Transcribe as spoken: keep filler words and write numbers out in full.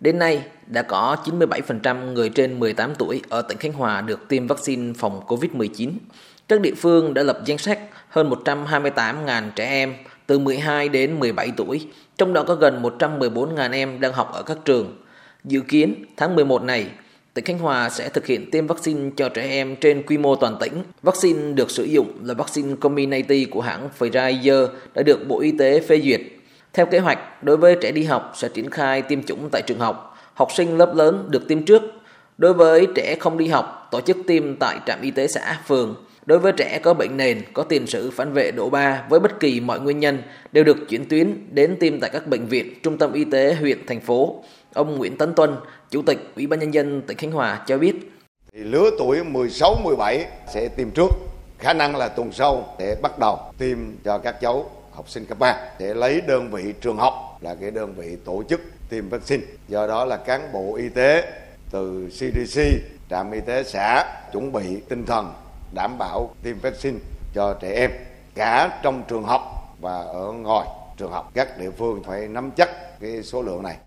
Đến nay, đã có chín mươi bảy phần trăm người trên mười tám tuổi ở tỉnh Khánh Hòa được tiêm vaccine phòng covid mười chín. Các địa phương đã lập danh sách hơn một trăm hai mươi tám nghìn trẻ em từ mười hai đến mười bảy tuổi, trong đó có gần một trăm mười bốn nghìn em đang học ở các trường. Dự kiến tháng mười một này, tỉnh Khánh Hòa sẽ thực hiện tiêm vaccine cho trẻ em trên quy mô toàn tỉnh. Vaccine được sử dụng là vaccine Comirnaty của hãng Pfizer đã được Bộ Y tế phê duyệt. Theo kế hoạch, đối với trẻ đi học sẽ triển khai tiêm chủng tại trường học, học sinh lớp lớn được tiêm trước. Đối với trẻ không đi học, tổ chức tiêm tại trạm y tế xã, phường. Đối với trẻ có bệnh nền, có tiền sử phản vệ độ ba với bất kỳ mọi nguyên nhân đều được chuyển tuyến đến tiêm tại các bệnh viện, trung tâm y tế huyện, thành phố. Ông Nguyễn Tấn Tuân, Chủ tịch Ủy ban Nhân dân tỉnh Khánh Hòa cho biết. Thì lứa tuổi mười sáu mười bảy sẽ tiêm trước, khả năng là tuần sau để bắt đầu tiêm cho các cháu học sinh cấp ba. Để lấy đơn vị trường học là cái đơn vị tổ chức tiêm vaccine. Do đó là cán bộ y tế từ xê đê xê, trạm y tế xã chuẩn bị tinh thần đảm bảo tiêm vaccine cho trẻ em cả trong trường học và ở ngoài trường học. Các địa phương phải nắm chắc cái số lượng này.